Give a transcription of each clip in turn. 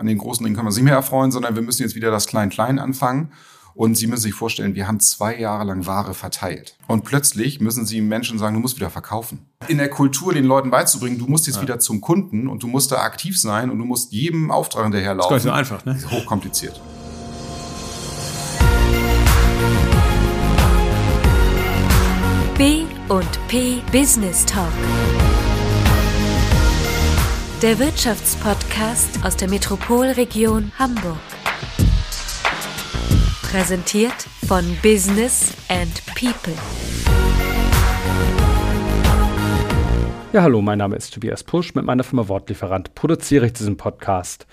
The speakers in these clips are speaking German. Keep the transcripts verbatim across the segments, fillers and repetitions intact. An den großen Dingen können wir uns nicht mehr erfreuen, sondern wir müssen jetzt wieder das Klein-Klein anfangen. Und Sie müssen sich vorstellen, wir haben zwei Jahre lang Ware verteilt. Und plötzlich müssen Sie Menschen sagen, du musst wieder verkaufen. In der Kultur den Leuten beizubringen, du musst jetzt ja. wieder zum Kunden und du musst da aktiv sein und du musst jedem Auftrag hinterherlaufen. Das ist gar nicht so einfach, ne? Das ist hochkompliziert. B und P Business Talk. Der Wirtschaftspodcast aus der Metropolregion Hamburg. Präsentiert von Business and People. Ja, hallo, mein Name ist Tobias Pusch. Mit meiner Firma Wortlieferant produziere ich diesen Podcast.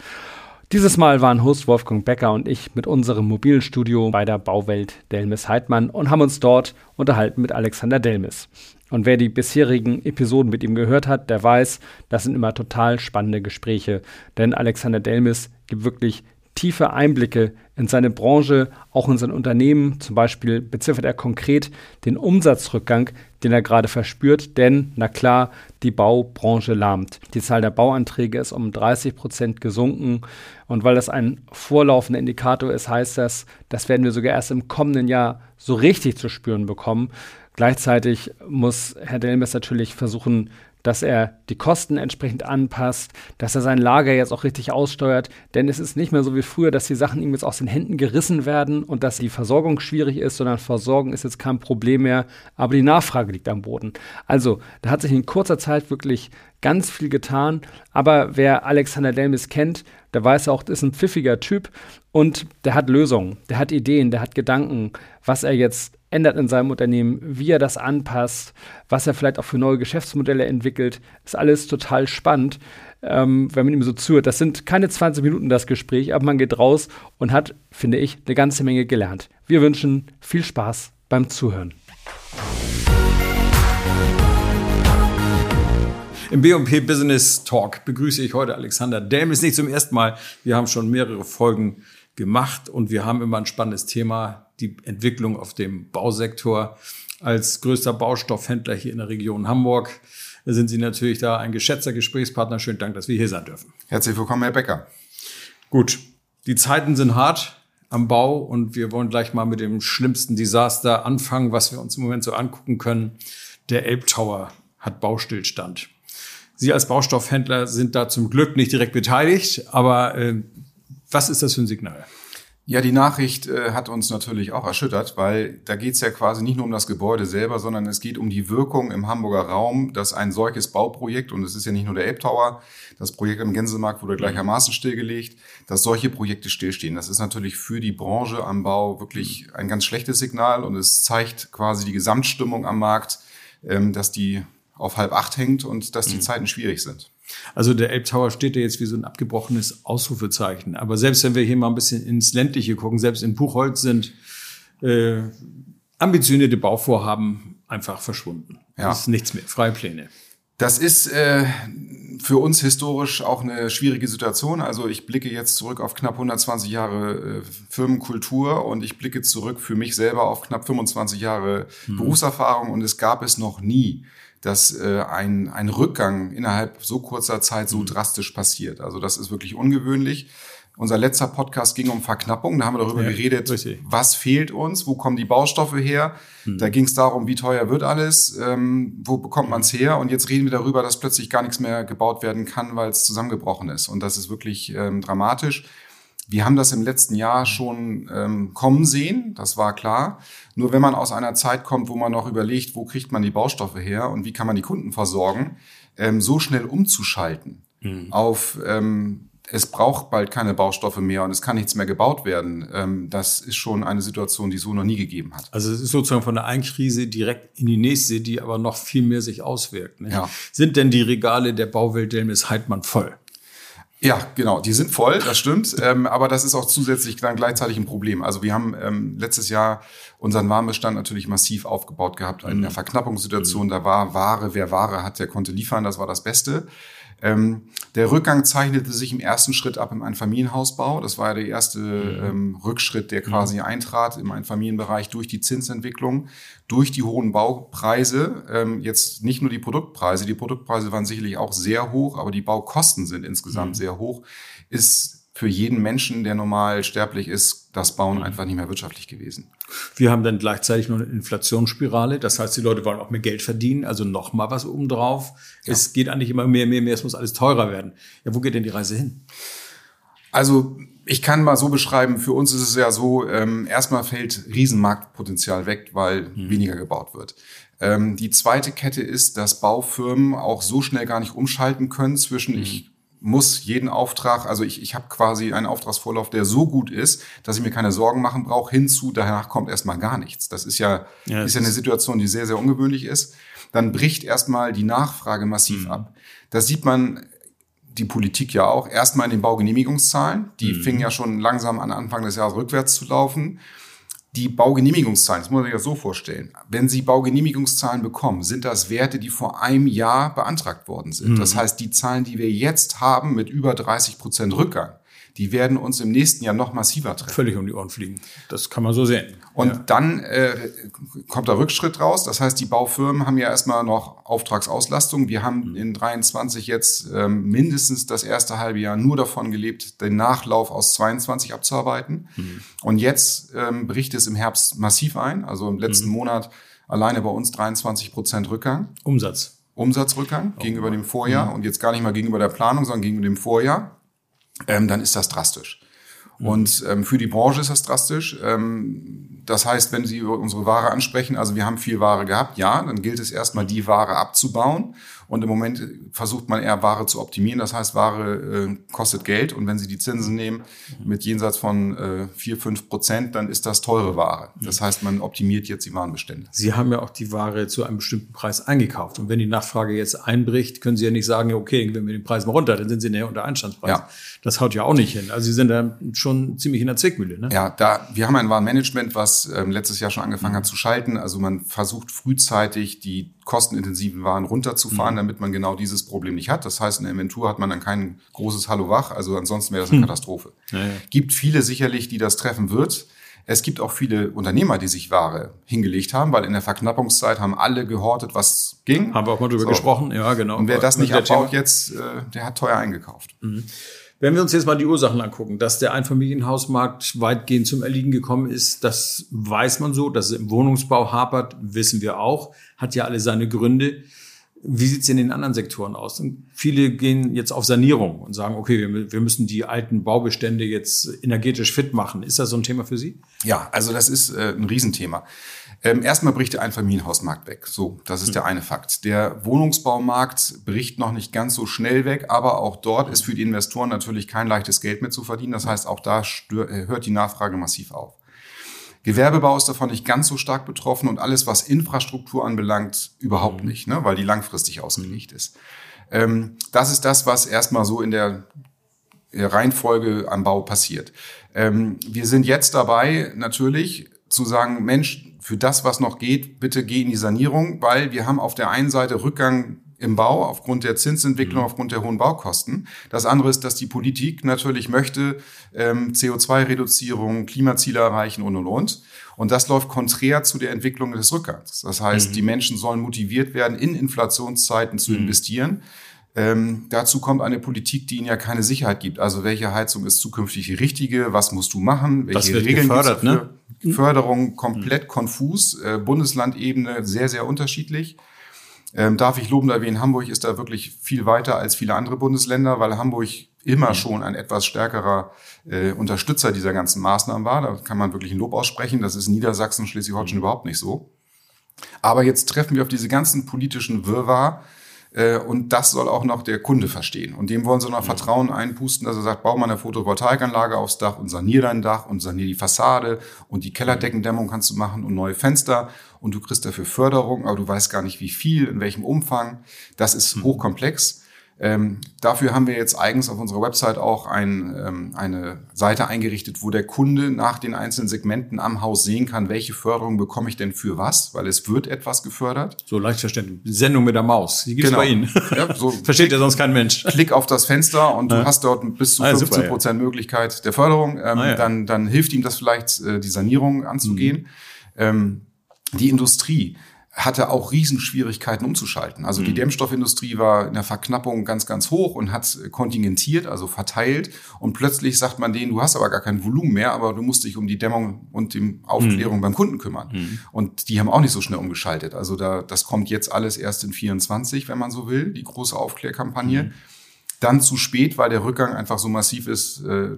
Dieses Mal waren Host Wolfgang Becker und ich mit unserem mobilen Studio bei der Bauwelt Delmes Heitmann und haben uns dort unterhalten mit Alexander Delmes. Und wer die bisherigen Episoden mit ihm gehört hat, der weiß, das sind immer total spannende Gespräche. Denn Alexander Delmes gibt wirklich tiefe Einblicke in seine Branche, auch in sein Unternehmen. Zum Beispiel beziffert er konkret den Umsatzrückgang, den er gerade verspürt, denn, na klar, die Baubranche lahmt. Die Zahl der Bauanträge ist um dreißig Prozent gesunken und weil das ein vorlaufender Indikator ist, heißt das, das werden wir sogar erst im kommenden Jahr so richtig zu spüren bekommen. Gleichzeitig muss Herr Delmes natürlich versuchen, dass er die Kosten entsprechend anpasst, dass er sein Lager jetzt auch richtig aussteuert. Denn es ist nicht mehr so wie früher, dass die Sachen ihm jetzt aus den Händen gerissen werden und dass die Versorgung schwierig ist, sondern Versorgung ist jetzt kein Problem mehr, aber die Nachfrage liegt am Boden. Also, da hat sich in kurzer Zeit wirklich ganz viel getan. Aber wer Alexander Delmes kennt, der weiß auch, ist ein pfiffiger Typ und der hat Lösungen, der hat Ideen, der hat Gedanken, was er jetzt ändert in seinem Unternehmen, wie er das anpasst, was er vielleicht auch für neue Geschäftsmodelle entwickelt, ist alles total spannend, ähm, wenn man ihm so zuhört. Das sind keine zwanzig Minuten das Gespräch, aber man geht raus und hat, finde ich, eine ganze Menge gelernt. Wir wünschen viel Spaß beim Zuhören. Im B und P Business Talk begrüße ich heute Alexander Delmes. Nicht zum ersten Mal, wir haben schon mehrere Folgen gemacht und wir haben immer ein spannendes Thema, die Entwicklung auf dem Bausektor. Als größter Baustoffhändler hier in der Region Hamburg sind Sie natürlich da ein geschätzter Gesprächspartner. Schönen Dank, dass wir hier sein dürfen. Herzlich willkommen, Herr Becker. Gut, die Zeiten sind hart am Bau und wir wollen gleich mal mit dem schlimmsten Desaster anfangen, was wir uns im Moment so angucken können. Der Elb-Tower hat Baustillstand. Sie als Baustoffhändler sind da zum Glück nicht direkt beteiligt, aber äh, was ist das für ein Signal? Ja, die Nachricht äh, hat uns natürlich auch erschüttert, weil da geht's ja quasi nicht nur um das Gebäude selber, sondern es geht um die Wirkung im Hamburger Raum, dass ein solches Bauprojekt, und es ist ja nicht nur der Elb-Tower, das Projekt im Gänsemarkt wurde gleichermaßen stillgelegt, dass solche Projekte stillstehen. Das ist natürlich für die Branche am Bau wirklich ein ganz schlechtes Signal und es zeigt quasi die Gesamtstimmung am Markt, ähm, dass die auf halb acht hängt und dass die Zeiten schwierig sind. Also der Elb-Tower steht ja jetzt wie so ein abgebrochenes Ausrufezeichen. Aber selbst wenn wir hier mal ein bisschen ins Ländliche gucken, selbst in Buchholz sind äh, ambitionierte Bauvorhaben einfach verschwunden. Ja. Das ist nichts mehr, Freipläne. Das ist äh, für uns historisch auch eine schwierige Situation. Also ich blicke jetzt zurück auf knapp hundertzwanzig Jahre äh, Firmenkultur und ich blicke zurück für mich selber auf knapp fünfundzwanzig Jahre hm. Berufserfahrung und es gab es noch nie, dass äh, ein, ein Rückgang innerhalb so kurzer Zeit so drastisch passiert. Also das ist wirklich ungewöhnlich. Unser letzter Podcast ging um Verknappung. Da haben wir darüber ja, geredet, richtig. Was fehlt uns, wo kommen die Baustoffe her. Hm. Da ging es darum, wie teuer wird alles, ähm, wo bekommt man es her. Und jetzt reden wir darüber, dass plötzlich gar nichts mehr gebaut werden kann, weil es zusammengebrochen ist. Und das ist wirklich ähm, dramatisch. Wir haben das im letzten Jahr schon ähm, kommen sehen, das war klar. Nur wenn man aus einer Zeit kommt, wo man noch überlegt, wo kriegt man die Baustoffe her und wie kann man die Kunden versorgen, ähm, so schnell umzuschalten mhm. auf ähm, es braucht bald keine Baustoffe mehr und es kann nichts mehr gebaut werden, ähm, das ist schon eine Situation, die es so noch nie gegeben hat. Also es ist sozusagen von der einen Krise direkt in die nächste, die aber noch viel mehr sich auswirkt. Ne? Ja. Sind denn die Regale der Bauwelt Delmes Heitmann voll? Ja, genau, die sind voll, das stimmt, ähm, aber das ist auch zusätzlich dann gleichzeitig ein Problem. Also wir haben ähm, letztes Jahr unseren Warenbestand natürlich massiv aufgebaut gehabt in der Verknappungssituation. Da war Ware, wer Ware hat, der konnte liefern, das war das Beste. Ähm, der Rückgang zeichnete sich im ersten Schritt ab im Einfamilienhausbau. Das war ja der erste ähm, Rückschritt, der quasi eintrat im Einfamilienbereich durch die Zinsentwicklung, durch die hohen Baupreise. Ähm, jetzt nicht nur die Produktpreise, die Produktpreise waren sicherlich auch sehr hoch, aber die Baukosten sind insgesamt mhm. sehr hoch. Ist für jeden Menschen, der normal sterblich ist, das Bauen einfach nicht mehr wirtschaftlich gewesen. Wir haben dann gleichzeitig noch eine Inflationsspirale. Das heißt, die Leute wollen auch mehr Geld verdienen, also noch mal was obendrauf. Ja. Es geht eigentlich immer mehr, mehr, mehr. Es muss alles teurer werden. Ja, wo geht denn die Reise hin? Also ich kann mal so beschreiben, für uns ist es ja so, ähm, erstmal fällt Riesenmarktpotenzial weg, weil hm. weniger gebaut wird. Ähm, die zweite Kette ist, dass Baufirmen auch so schnell gar nicht umschalten können zwischen hm. ich muss jeden Auftrag, also ich, ich habe quasi einen Auftragsvorlauf, der so gut ist, dass ich mir keine Sorgen machen brauche, hinzu, danach kommt erstmal gar nichts. Das ist ja, ja, das ist ja eine Situation, die sehr, sehr ungewöhnlich ist. Dann bricht erstmal die Nachfrage massiv hm. ab. Das sieht man die Politik ja auch, erstmal in den Baugenehmigungszahlen, die mhm. fingen ja schon langsam an Anfang des Jahres rückwärts zu laufen. Die Baugenehmigungszahlen, das muss man sich ja so vorstellen, wenn Sie Baugenehmigungszahlen bekommen, sind das Werte, die vor einem Jahr beantragt worden sind. Mhm. Das heißt, die Zahlen, die wir jetzt haben mit über dreißig Prozent Rückgang, die werden uns im nächsten Jahr noch massiver treffen. Völlig um die Ohren fliegen, das kann man so sehen. Und ja. dann äh, kommt der Rückschritt raus, das heißt, die Baufirmen haben ja erstmal noch Auftragsauslastung. Wir haben mhm. in dreiundzwanzig jetzt ähm, mindestens das erste halbe Jahr nur davon gelebt, den Nachlauf aus zweiundzwanzig abzuarbeiten. Mhm. Und jetzt ähm, bricht es im Herbst massiv ein, also im letzten mhm. Monat alleine bei uns dreiundzwanzig Prozent Rückgang. Umsatz. Umsatzrückgang oh. gegenüber dem Vorjahr mhm. und jetzt gar nicht mal gegenüber der Planung, sondern gegenüber dem Vorjahr. Ähm, dann ist das drastisch. Mhm. Und ähm, für die Branche ist das drastisch. Ähm, das heißt, wenn Sie unsere Ware ansprechen, also wir haben viel Ware gehabt, ja, dann gilt es erstmal, die Ware abzubauen. Und im Moment versucht man eher, Ware zu optimieren. Das heißt, Ware äh, kostet Geld. Und wenn Sie die Zinsen nehmen mit jenseits von äh, vier, fünf Prozent, dann ist das teure Ware. Das heißt, man optimiert jetzt die Warenbestände. Sie haben ja auch die Ware zu einem bestimmten Preis eingekauft. Und wenn die Nachfrage jetzt einbricht, können Sie ja nicht sagen, okay, wenn wir den Preis mal runter, dann sind Sie näher unter Einstandspreis. Ja. Das haut ja auch nicht hin. Also Sie sind da schon ziemlich in der Zwickmühle, ne? Ja, da, wir haben ein Warenmanagement, was ähm, letztes Jahr schon angefangen hat zu schalten. Also man versucht frühzeitig, die kostenintensiven Waren runterzufahren, mhm. damit man genau dieses Problem nicht hat. Das heißt, in der Inventur hat man dann kein großes Hallo wach. Also ansonsten wäre das eine mhm. Katastrophe. Ja, ja. Gibt viele sicherlich, die das treffen wird. Es gibt auch viele Unternehmer, die sich Ware hingelegt haben, weil in der Verknappungszeit haben alle gehortet, was ging. Haben wir auch mal drüber so. gesprochen. Ja, genau. Und wer das nicht abbaut jetzt, äh, der hat teuer eingekauft. Mhm. Wenn wir uns jetzt mal die Ursachen angucken, dass der Einfamilienhausmarkt weitgehend zum Erliegen gekommen ist, das weiß man so. Dass es im Wohnungsbau hapert, wissen wir auch. Hat ja alle seine Gründe. Wie sieht es in den anderen Sektoren aus? Und viele gehen jetzt auf Sanierung und sagen, okay, wir, wir müssen die alten Baubestände jetzt energetisch fit machen. Ist das so ein Thema für Sie? Ja, also das ist äh, ein Riesenthema. Ähm, erstmal bricht der Einfamilienhausmarkt weg. So, das ist mhm. der eine Fakt. Der Wohnungsbaumarkt bricht noch nicht ganz so schnell weg, aber auch dort mhm. ist für die Investoren natürlich kein leichtes Geld mehr zu verdienen. Das heißt, auch da stör, hört die Nachfrage massiv auf. Gewerbebau ist davon nicht ganz so stark betroffen und alles, was Infrastruktur anbelangt, überhaupt mhm. nicht, ne? Weil die langfristig ausgelegt mhm. ist. Ähm, das ist das, was erstmal so in der Reihenfolge am Bau passiert. Ähm, wir sind jetzt dabei, natürlich zu sagen, Mensch, für das, was noch geht, bitte geh in die Sanierung, weil wir haben auf der einen Seite Rückgang im Bau aufgrund der Zinsentwicklung, mhm. aufgrund der hohen Baukosten. Das andere ist, dass die Politik natürlich möchte, ähm, C O zwei Reduzierung, Klimaziele erreichen und, und, und. Und das läuft konträr zu der Entwicklung des Rückgangs. Das heißt, mhm. die Menschen sollen motiviert werden, in Inflationszeiten zu mhm. investieren. Ähm, dazu kommt eine Politik, die ihnen ja keine Sicherheit gibt. Also welche Heizung ist zukünftig die richtige? Was musst du machen? Welche das wird Regeln gefördert, ne? Förderung komplett mhm. konfus, äh, Bundeslandebene sehr, sehr unterschiedlich. Ähm, darf ich lobend erwähnen, Hamburg ist da wirklich viel weiter als viele andere Bundesländer, weil Hamburg immer mhm. schon ein etwas stärkerer äh, Unterstützer dieser ganzen Maßnahmen war. Da kann man wirklich ein Lob aussprechen. Das ist in Niedersachsen und Schleswig-Holstein mhm. überhaupt nicht so. Aber jetzt treffen wir auf diese ganzen politischen Wirrwarr. Und das soll auch noch der Kunde verstehen. Und dem wollen sie noch mhm. Vertrauen einpusten, dass er sagt, bau mal eine Photovoltaikanlage aufs Dach und sanier dein Dach und sanier die Fassade und die Kellerdeckendämmung kannst du machen und neue Fenster und du kriegst dafür Förderung, aber du weißt gar nicht, wie viel, in welchem Umfang. Das ist mhm. hochkomplex. Ähm, dafür haben wir jetzt eigens auf unserer Website auch ein, ähm, eine Seite eingerichtet, wo der Kunde nach den einzelnen Segmenten am Haus sehen kann, welche Förderung bekomme ich denn für was, weil es wird etwas gefördert. So leicht verständlich. Sendung mit der Maus, die gibt's genau. bei Ihnen. Ja, so versteht ja sonst kein Mensch. Klick auf das Fenster und ja. du hast dort bis zu ah, fünfzehn Prozent ja. Möglichkeit der Förderung. Ähm, ah, ja. dann, dann hilft ihm das vielleicht, die Sanierung anzugehen. Mhm. Ähm, die Industrie. hatte auch Riesenschwierigkeiten umzuschalten. Also die Dämmstoffindustrie war in der Verknappung ganz, ganz hoch und hat kontingentiert, also verteilt. Und plötzlich sagt man denen, du hast aber gar kein Volumen mehr, aber du musst dich um die Dämmung und die Aufklärung mhm. beim Kunden kümmern. Mhm. Und die haben auch nicht so schnell umgeschaltet. Also da, das kommt jetzt alles erst in vierundzwanzig, wenn man so will, die große Aufklärkampagne. Mhm. Dann zu spät, weil der Rückgang einfach so massiv ist, äh,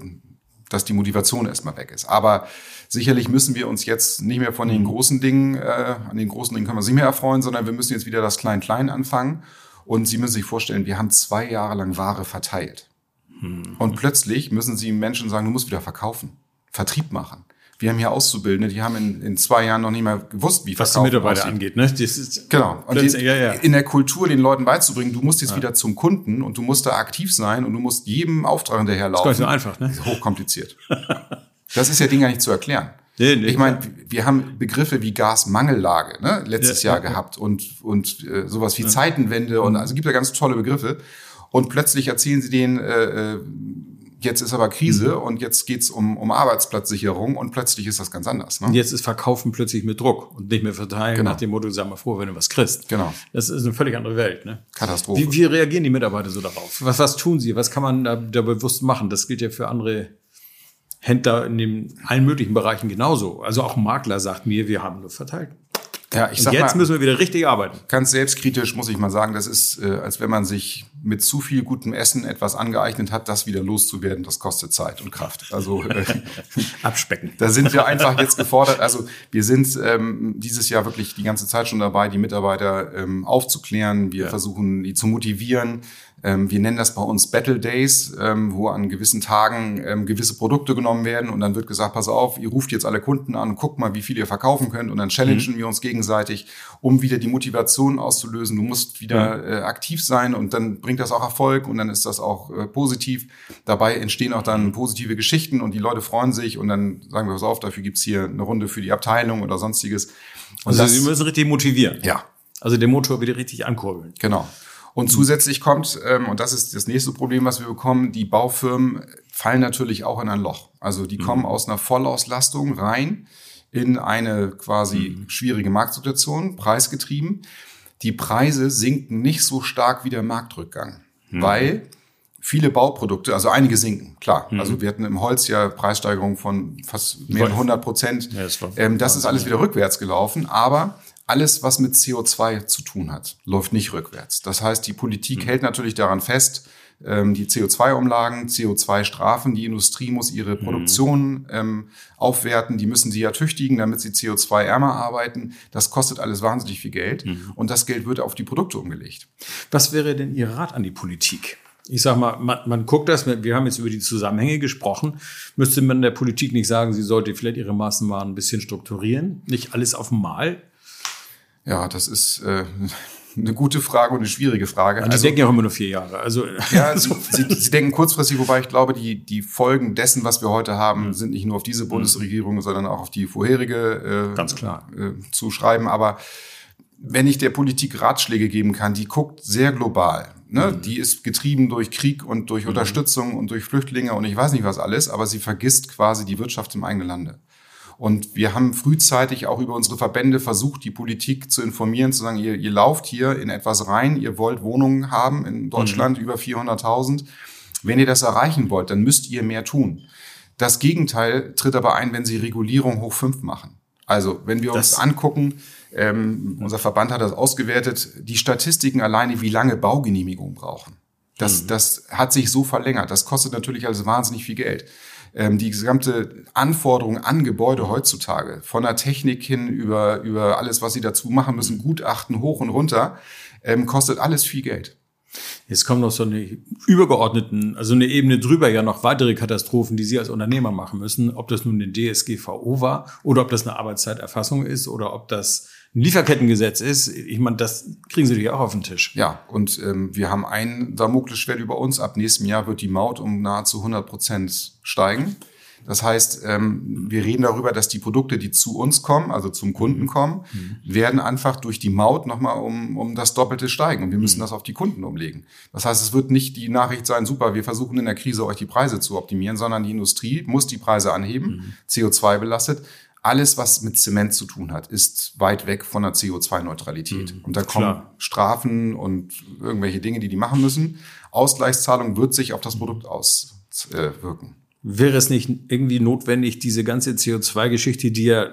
dass die Motivation erstmal weg ist. Aber sicherlich müssen wir uns jetzt nicht mehr von den großen Dingen, äh, an den großen Dingen können wir uns nicht mehr erfreuen, sondern wir müssen jetzt wieder das Klein-Klein anfangen. Und Sie müssen sich vorstellen, wir haben zwei Jahre lang Ware verteilt. Hm. Und plötzlich müssen Sie Menschen sagen, du musst wieder verkaufen, Vertrieb machen. Wir haben hier Auszubildende, die haben in, in zwei Jahren noch nicht mal gewusst, wie was die Mitarbeiter angeht, ne? Das ist genau. Und die, ja, ja. in der Kultur den Leuten beizubringen, du musst jetzt ja. wieder zum Kunden und du musst da aktiv sein und du musst jedem Auftrag hinterherlaufen. Das ist gar nicht so einfach, ne? Das ist hochkompliziert. Das ist ja Ding gar nicht zu erklären. Nee, nee, ich meine, wir haben Begriffe wie Gasmangellage, ne? Letztes ja, Jahr ja. gehabt und und äh, sowas wie ja. Zeitenwende und also gibt ja ganz tolle Begriffe. Und plötzlich erzählen sie denen, äh, äh, jetzt ist aber Krise mhm. und jetzt geht's um, um Arbeitsplatzsicherung und plötzlich ist das ganz anders. Ne? Und jetzt ist Verkaufen plötzlich mit Druck und nicht mehr verteilen genau. nach dem Motto, sei mal froh, wenn du was kriegst. Genau. Das ist eine völlig andere Welt. Ne? Katastrophe. Wie, wie reagieren die Mitarbeiter so darauf? Was, was tun sie? Was kann man da, da bewusst machen? Das gilt ja für andere Händler in den allen möglichen Bereichen genauso. Also auch ein Makler sagt mir, wir haben nur verteilt. Ja, ich sag mal, jetzt müssen wir wieder richtig arbeiten. Ganz selbstkritisch muss ich mal sagen, das ist, äh, als wenn man sich mit zu viel gutem Essen etwas angeeignet hat, das wieder loszuwerden, das kostet Zeit und Kraft. Also äh, abspecken. Da sind wir einfach jetzt gefordert. Also wir sind ähm, dieses Jahr wirklich die ganze Zeit schon dabei, die Mitarbeiter ähm, aufzuklären. Wir ja. versuchen, die zu motivieren. Ähm, wir nennen das bei uns Battle Days, ähm, wo an gewissen Tagen ähm, gewisse Produkte genommen werden und dann wird gesagt, pass auf, ihr ruft jetzt alle Kunden an, guckt mal, wie viel ihr verkaufen könnt und dann challengen mhm. wir uns gegenseitig, um wieder die Motivation auszulösen. Du musst wieder ja. äh, aktiv sein und dann bringt das auch Erfolg und dann ist das auch äh, positiv. Dabei entstehen auch dann positive Geschichten und die Leute freuen sich und dann sagen wir, pass auf, dafür gibt's hier eine Runde für die Abteilung oder sonstiges. Und also das, Sie müssen richtig motivieren. Ja. Also den Motor wieder richtig ankurbeln. Genau. Und zusätzlich kommt, ähm, und das ist das nächste Problem, was wir bekommen, die Baufirmen fallen natürlich auch in ein Loch. Also die mhm. kommen aus einer Vollauslastung rein in eine quasi mhm. schwierige Marktsituation, preisgetrieben. Die Preise sinken nicht so stark wie der Marktrückgang, mhm. weil viele Bauprodukte, also einige sinken, klar. Mhm. Also wir hatten im Holz ja Preissteigerungen von fast mehr als hundert Prozent. Ja, das war, ähm, das ist alles wieder rückwärts gelaufen, aber alles, was mit C O zwei zu tun hat, läuft nicht rückwärts. Das heißt, die Politik mhm. hält natürlich daran fest, ähm, die C O zwei Umlagen, C O zwei Strafen, die Industrie muss ihre Produktion mhm. ähm, aufwerten, die müssen sie ja tüchtigen, damit sie C O zwei ärmer arbeiten. Das kostet alles wahnsinnig viel Geld mhm. und das Geld wird auf die Produkte umgelegt. Was wäre denn Ihr Rat an die Politik? Ich sag mal, man, man guckt das, wir haben jetzt über die Zusammenhänge gesprochen, müsste man der Politik nicht sagen, sie sollte vielleicht ihre Maßnahmen ein bisschen strukturieren, nicht alles auf einmal? Ja, das ist äh, eine gute Frage und eine schwierige Frage. Also, die denken ja auch immer nur vier Jahre. Also, ja, sie, sie, sie denken kurzfristig, wobei ich glaube, die, die Folgen dessen, was wir heute haben, mhm. sind nicht nur auf diese Bundesregierung, sondern auch auf die vorherige äh, Ganz klar. Äh, zu schreiben. Aber wenn ich der Politik Ratschläge geben kann, die guckt sehr global. Ne? Mhm. Die ist getrieben durch Krieg und durch mhm. Unterstützung und durch Flüchtlinge und ich weiß nicht was alles, aber sie vergisst quasi die Wirtschaft im eigenen Lande. Und wir haben frühzeitig auch über unsere Verbände versucht, die Politik zu informieren, zu sagen, ihr, ihr lauft hier in etwas rein, ihr wollt Wohnungen haben in Deutschland mhm. über vierhunderttausend. Wenn ihr das erreichen wollt, dann müsst ihr mehr tun. Das Gegenteil tritt aber ein, wenn sie Regulierung hoch fünf machen. Also wenn wir das uns angucken, ähm, unser Verband hat das ausgewertet, die Statistiken alleine, wie lange Baugenehmigungen brauchen. Das, mhm. das hat sich so verlängert. Das kostet natürlich also wahnsinnig viel Geld. Die gesamte Anforderung an Gebäude heutzutage, von der Technik hin über, über alles, was sie dazu machen müssen, Gutachten hoch und runter, ähm, kostet alles viel Geld. Jetzt kommen noch so eine übergeordneten, also eine Ebene drüber ja noch weitere Katastrophen, die Sie als Unternehmer machen müssen. Ob das nun eine D S G V O war oder ob das eine Arbeitszeiterfassung ist oder ob das ein Lieferkettengesetz ist. Ich meine, das kriegen Sie natürlich auch auf den Tisch. Ja, und ähm, wir haben ein Damoklesschwert über uns. Ab nächstem Jahr wird die Maut um nahezu hundert Prozent steigen. Das heißt, ähm, wir reden darüber, dass die Produkte, die zu uns kommen, also zum Kunden kommen, mhm. werden einfach durch die Maut nochmal um, um das Doppelte steigen. Und wir müssen mhm. das auf die Kunden umlegen. Das heißt, es wird nicht die Nachricht sein, super, wir versuchen in der Krise euch die Preise zu optimieren, sondern die Industrie muss die Preise anheben, mhm. C O zwei belastet. alles, was mit Zement zu tun hat, ist weit weg von der C O zwei Neutralität. Mhm, und da kommen klar Strafen und irgendwelche Dinge, die die machen müssen. Ausgleichszahlung wird sich auf das Produkt auswirken. Wäre es nicht irgendwie notwendig, diese ganze C O zwei Geschichte, die ja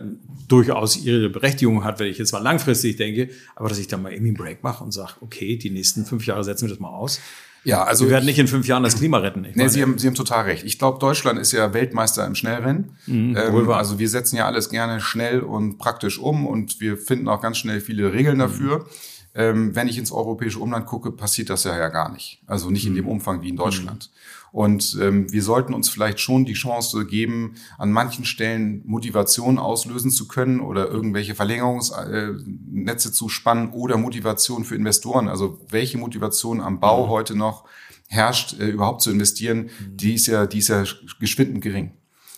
durchaus ihre Berechtigung hat, wenn ich jetzt mal langfristig denke, aber dass ich da mal irgendwie einen Break mache und sage, okay, die nächsten fünf Jahre setzen wir das mal aus. Ja, also wir werden nicht in fünf Jahren das Klima retten. Ich nee, meine. Sie haben, Sie haben total recht. Ich glaube, Deutschland ist ja Weltmeister im Schnellrennen. Mhm, ähm, also wir setzen ja alles gerne schnell und praktisch um und wir finden auch ganz schnell viele Regeln dafür. Mhm. Ähm, wenn ich ins europäische Umland gucke, passiert das ja, ja gar nicht. Also nicht mhm. in dem Umfang wie in Deutschland. Mhm. Und ähm, wir sollten uns vielleicht schon die Chance geben, an manchen Stellen Motivation auslösen zu können oder irgendwelche Verlängerungsnetze zu spannen oder Motivation für Investoren. Also welche Motivation am Bau mhm. heute noch herrscht, äh, überhaupt zu investieren, mhm. die ist ja, die ist ja geschwindend gering.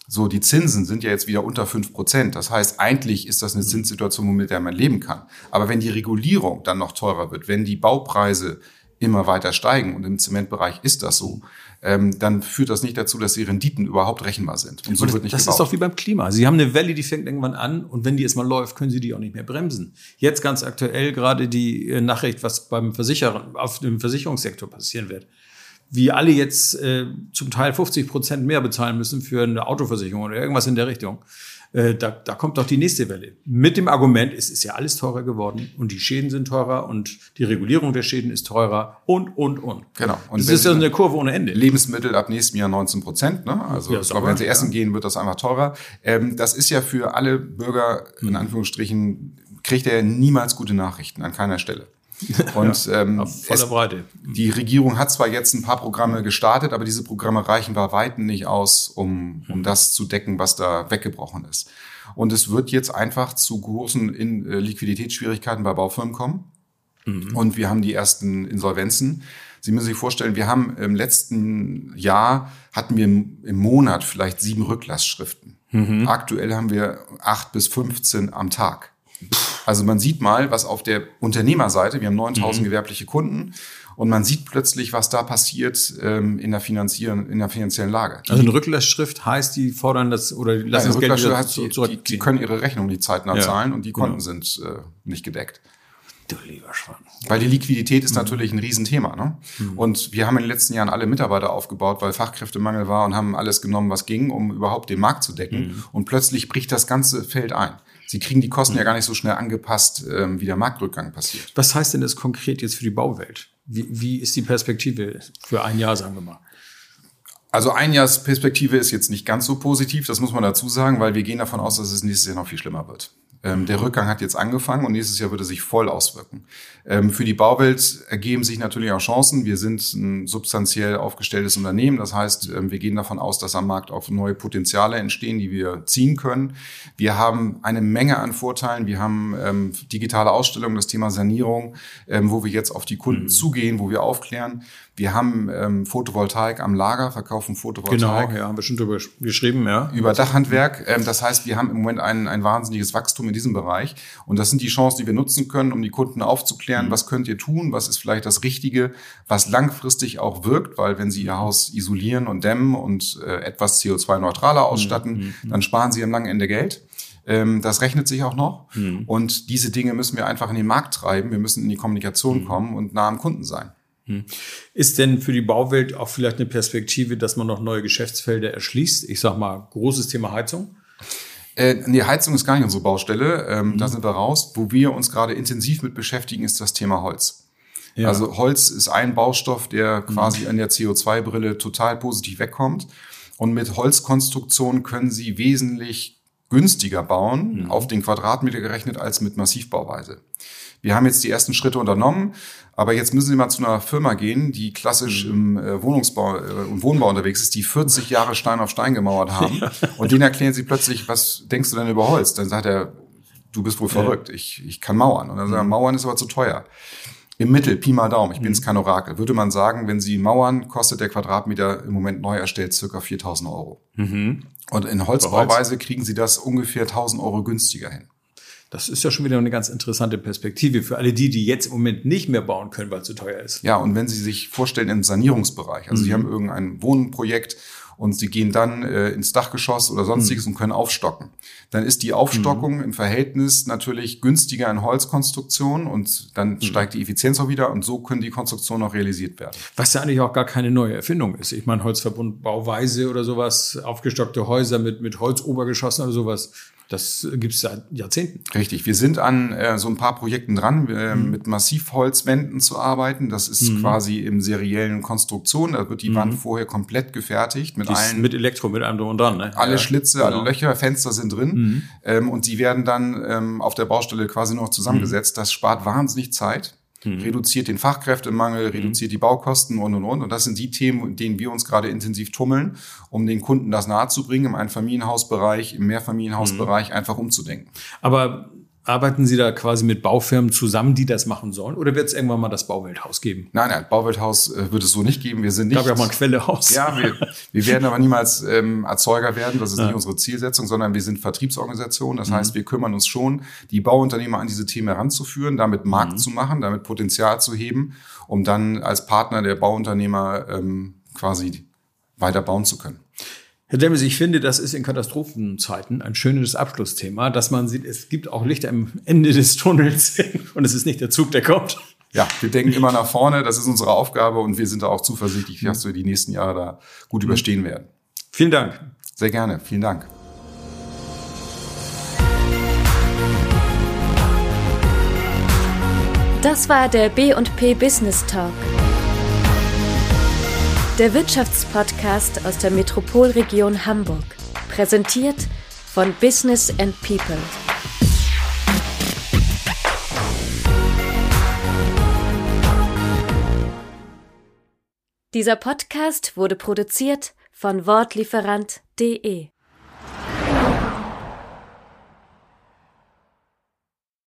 So, die Zinsen sind ja jetzt wieder unter fünf Prozent. Das heißt, eigentlich ist das eine Zinssituation, mit der man leben kann. Aber wenn die Regulierung dann noch teurer wird, wenn die Baupreise immer weiter steigen, und im Zementbereich ist das so, ähm, dann führt das nicht dazu, dass die Renditen überhaupt rechenbar sind. Und so wird nicht gebaut. Das ist doch wie beim Klima. Sie haben eine Welle, die fängt irgendwann an, und wenn die jetzt mal läuft, können Sie die auch nicht mehr bremsen. Jetzt ganz aktuell gerade die Nachricht, was beim Versicherer, auf dem Versicherungssektor passieren wird. Wie alle jetzt äh, zum Teil fünfzig Prozent mehr bezahlen müssen für eine Autoversicherung oder irgendwas in der Richtung. Äh, da, da kommt doch die nächste Welle. Mit dem Argument, es ist ja alles teurer geworden und die Schäden sind teurer und die Regulierung der Schäden ist teurer und, und, und. Genau. Und das ist ja eine Kurve ohne Ende. Lebensmittel ab nächstem Jahr neunzehn Prozent. Ne? Also ja, ich glaube, wenn Sie essen gehen, wird das einfach teurer. Ähm, das ist ja für alle Bürger, in Anführungsstrichen, kriegt er niemals gute Nachrichten an keiner Stelle. Und ja, ähm, voller Breite. Die Regierung hat zwar jetzt ein paar Programme gestartet, aber diese Programme reichen bei Weitem nicht aus, um, um das zu decken, was da weggebrochen ist. Und es wird jetzt einfach zu großen in, äh, Liquiditätsschwierigkeiten bei Baufirmen kommen. Mhm. Und wir haben die ersten Insolvenzen. Sie müssen sich vorstellen, wir haben im letzten Jahr, hatten wir im, im Monat vielleicht sieben Rücklassschriften. Mhm. Aktuell haben wir acht bis fünfzehn am Tag. Also man sieht mal, was auf der Unternehmerseite, wir haben neuntausend mhm. gewerbliche Kunden, und man sieht plötzlich, was da passiert ähm, in der finanzieren, in der finanziellen Lage. Also eine Rücklassschrift heißt, die fordern das oder die lassen das Geld wieder zurückgehen. Die, die können ihre Rechnung nicht zeitnah ja. zahlen und die Konten ja. sind äh, nicht gedeckt. Du lieber Schwan. Weil die Liquidität ist mhm. natürlich ein Riesenthema. Ne? Mhm. Und wir haben in den letzten Jahren alle Mitarbeiter aufgebaut, weil Fachkräftemangel war, und haben alles genommen, was ging, um überhaupt den Markt zu decken. Mhm. Und plötzlich bricht das ganze Feld ein. Sie kriegen die Kosten ja gar nicht so schnell angepasst, wie der Marktrückgang passiert. Was heißt denn das konkret jetzt für die Bauwelt? Wie, wie ist die Perspektive für ein Jahr, sagen wir mal? Also ein Jahresperspektive ist jetzt nicht ganz so positiv, das muss man dazu sagen, weil wir gehen davon aus, dass es nächstes Jahr noch viel schlimmer wird. Ähm, der Rückgang hat jetzt angefangen und nächstes Jahr würde sich voll auswirken. Ähm, für die Bauwelt ergeben sich natürlich auch Chancen. Wir sind ein substanziell aufgestelltes Unternehmen. Das heißt, ähm, wir gehen davon aus, dass am Markt auch neue Potenziale entstehen, die wir ziehen können. Wir haben eine Menge an Vorteilen. Wir haben ähm, digitale Ausstellungen, das Thema Sanierung, ähm, wo wir jetzt auf die Kunden mhm. zugehen, wo wir aufklären. Wir haben ähm, Photovoltaik am Lager, verkaufen Photovoltaik. Genau, ja, haben wir schon drüber geschrieben, ja. Über Dachhandwerk. Ähm, das heißt, wir haben im Moment ein, ein wahnsinniges Wachstum in diesem Bereich. Und das sind die Chancen, die wir nutzen können, um die Kunden aufzuklären, mhm. was könnt ihr tun, was ist vielleicht das Richtige, was langfristig auch wirkt, weil wenn sie ihr Haus isolieren und dämmen und äh, etwas C O zwei neutraler ausstatten, mhm. dann sparen sie am langen Ende Geld. Das rechnet sich auch noch. Mhm. Und diese Dinge müssen wir einfach in den Markt treiben. Wir müssen in die Kommunikation mhm. kommen und nah am Kunden sein. Ist denn für die Bauwelt auch vielleicht eine Perspektive, dass man noch neue Geschäftsfelder erschließt? Ich sag mal, großes Thema Heizung. Äh, nee, Heizung ist gar nicht unsere Baustelle. Ähm, mhm. Da sind wir raus. Wo wir uns gerade intensiv mit beschäftigen, ist das Thema Holz. Ja. Also Holz ist ein Baustoff, der quasi mhm. an der C O zwei Brille total positiv wegkommt. Und mit Holzkonstruktionen können Sie wesentlich günstiger bauen, mhm. auf den Quadratmeter gerechnet, als mit Massivbauweise. Wir haben jetzt die ersten Schritte unternommen, aber jetzt müssen Sie mal zu einer Firma gehen, die klassisch im äh, Wohnungsbau und äh, Wohnbau unterwegs ist, die vierzig Jahre Stein auf Stein gemauert haben. Ja. Und denen erklären Sie plötzlich, was denkst du denn über Holz? Dann sagt er, du bist wohl verrückt, ich, ich kann mauern. Und dann sagt er, mauern ist aber zu teuer. Im Mittel, Pi mal Daumen, ich bin jetzt kein Orakel, würde man sagen, wenn Sie mauern, kostet der Quadratmeter im Moment neu erstellt ca. viertausend Euro. Mhm. Und in Holzbauweise kriegen Sie das ungefähr tausend Euro günstiger hin. Das ist ja schon wieder eine ganz interessante Perspektive für alle die, die jetzt im Moment nicht mehr bauen können, weil es zu teuer ist. Ja, und wenn Sie sich vorstellen im Sanierungsbereich, also mhm. Sie haben irgendein Wohnprojekt und sie gehen dann äh, ins Dachgeschoss oder sonstiges mhm. und können aufstocken. Dann ist die Aufstockung mhm. im Verhältnis natürlich günstiger in Holzkonstruktionen und dann mhm. steigt die Effizienz auch wieder und so können die Konstruktionen auch realisiert werden. Was ja eigentlich auch gar keine neue Erfindung ist. Ich meine, Holzverbundbauweise oder sowas, aufgestockte Häuser mit, mit Holzobergeschossen oder sowas. Das gibt's seit Jahrzehnten. Richtig. Wir sind an äh, so ein paar Projekten dran, äh, mhm. mit Massivholzwänden zu arbeiten. Das ist mhm. quasi im seriellen Konstruktion. Da wird die mhm. Wand vorher komplett gefertigt. Mit Dies, allen mit Elektro, mit allem drum und dran. Ne? Alle ja, Schlitze, genau. Alle Löcher, Fenster sind drin. Mhm. Ähm, und die werden dann ähm, auf der Baustelle quasi noch zusammengesetzt. Mhm. Das spart wahnsinnig Zeit. Mhm. Reduziert den Fachkräftemangel, reduziert mhm. die Baukosten und, und, und. Und das sind die Themen, in denen wir uns gerade intensiv tummeln, um den Kunden das nahezubringen, im Einfamilienhausbereich, im Mehrfamilienhausbereich mhm. einfach umzudenken. Aber arbeiten Sie da quasi mit Baufirmen zusammen, die das machen sollen? Oder wird es irgendwann mal das Bauwelthaus geben? Nein, nein, Bauwelthaus wird es so nicht geben. Wir sind nicht. Ich glaube ja mal ein Quellehaus. Ja, wir, wir werden aber niemals ähm, Erzeuger werden. Das ist ja. nicht unsere Zielsetzung, sondern wir sind Vertriebsorganisation. Das mhm. heißt, wir kümmern uns schon, die Bauunternehmer an diese Themen heranzuführen, damit Markt mhm. zu machen, damit Potenzial zu heben, um dann als Partner der Bauunternehmer ähm, quasi weiter bauen zu können. Herr Delmes, ich finde, das ist in Katastrophenzeiten ein schönes Abschlussthema, dass man sieht, es gibt auch Licht am Ende des Tunnels und es ist nicht der Zug, der kommt. Ja, wir denken immer nach vorne, das ist unsere Aufgabe und wir sind da auch zuversichtlich, dass wir die nächsten Jahre da gut überstehen werden. Vielen Dank. Sehr gerne, vielen Dank. Das war der B und P Business Talk. Der Wirtschaftspodcast aus der Metropolregion Hamburg, präsentiert von Business and People. Dieser Podcast wurde produziert von Wortlieferant punkt de.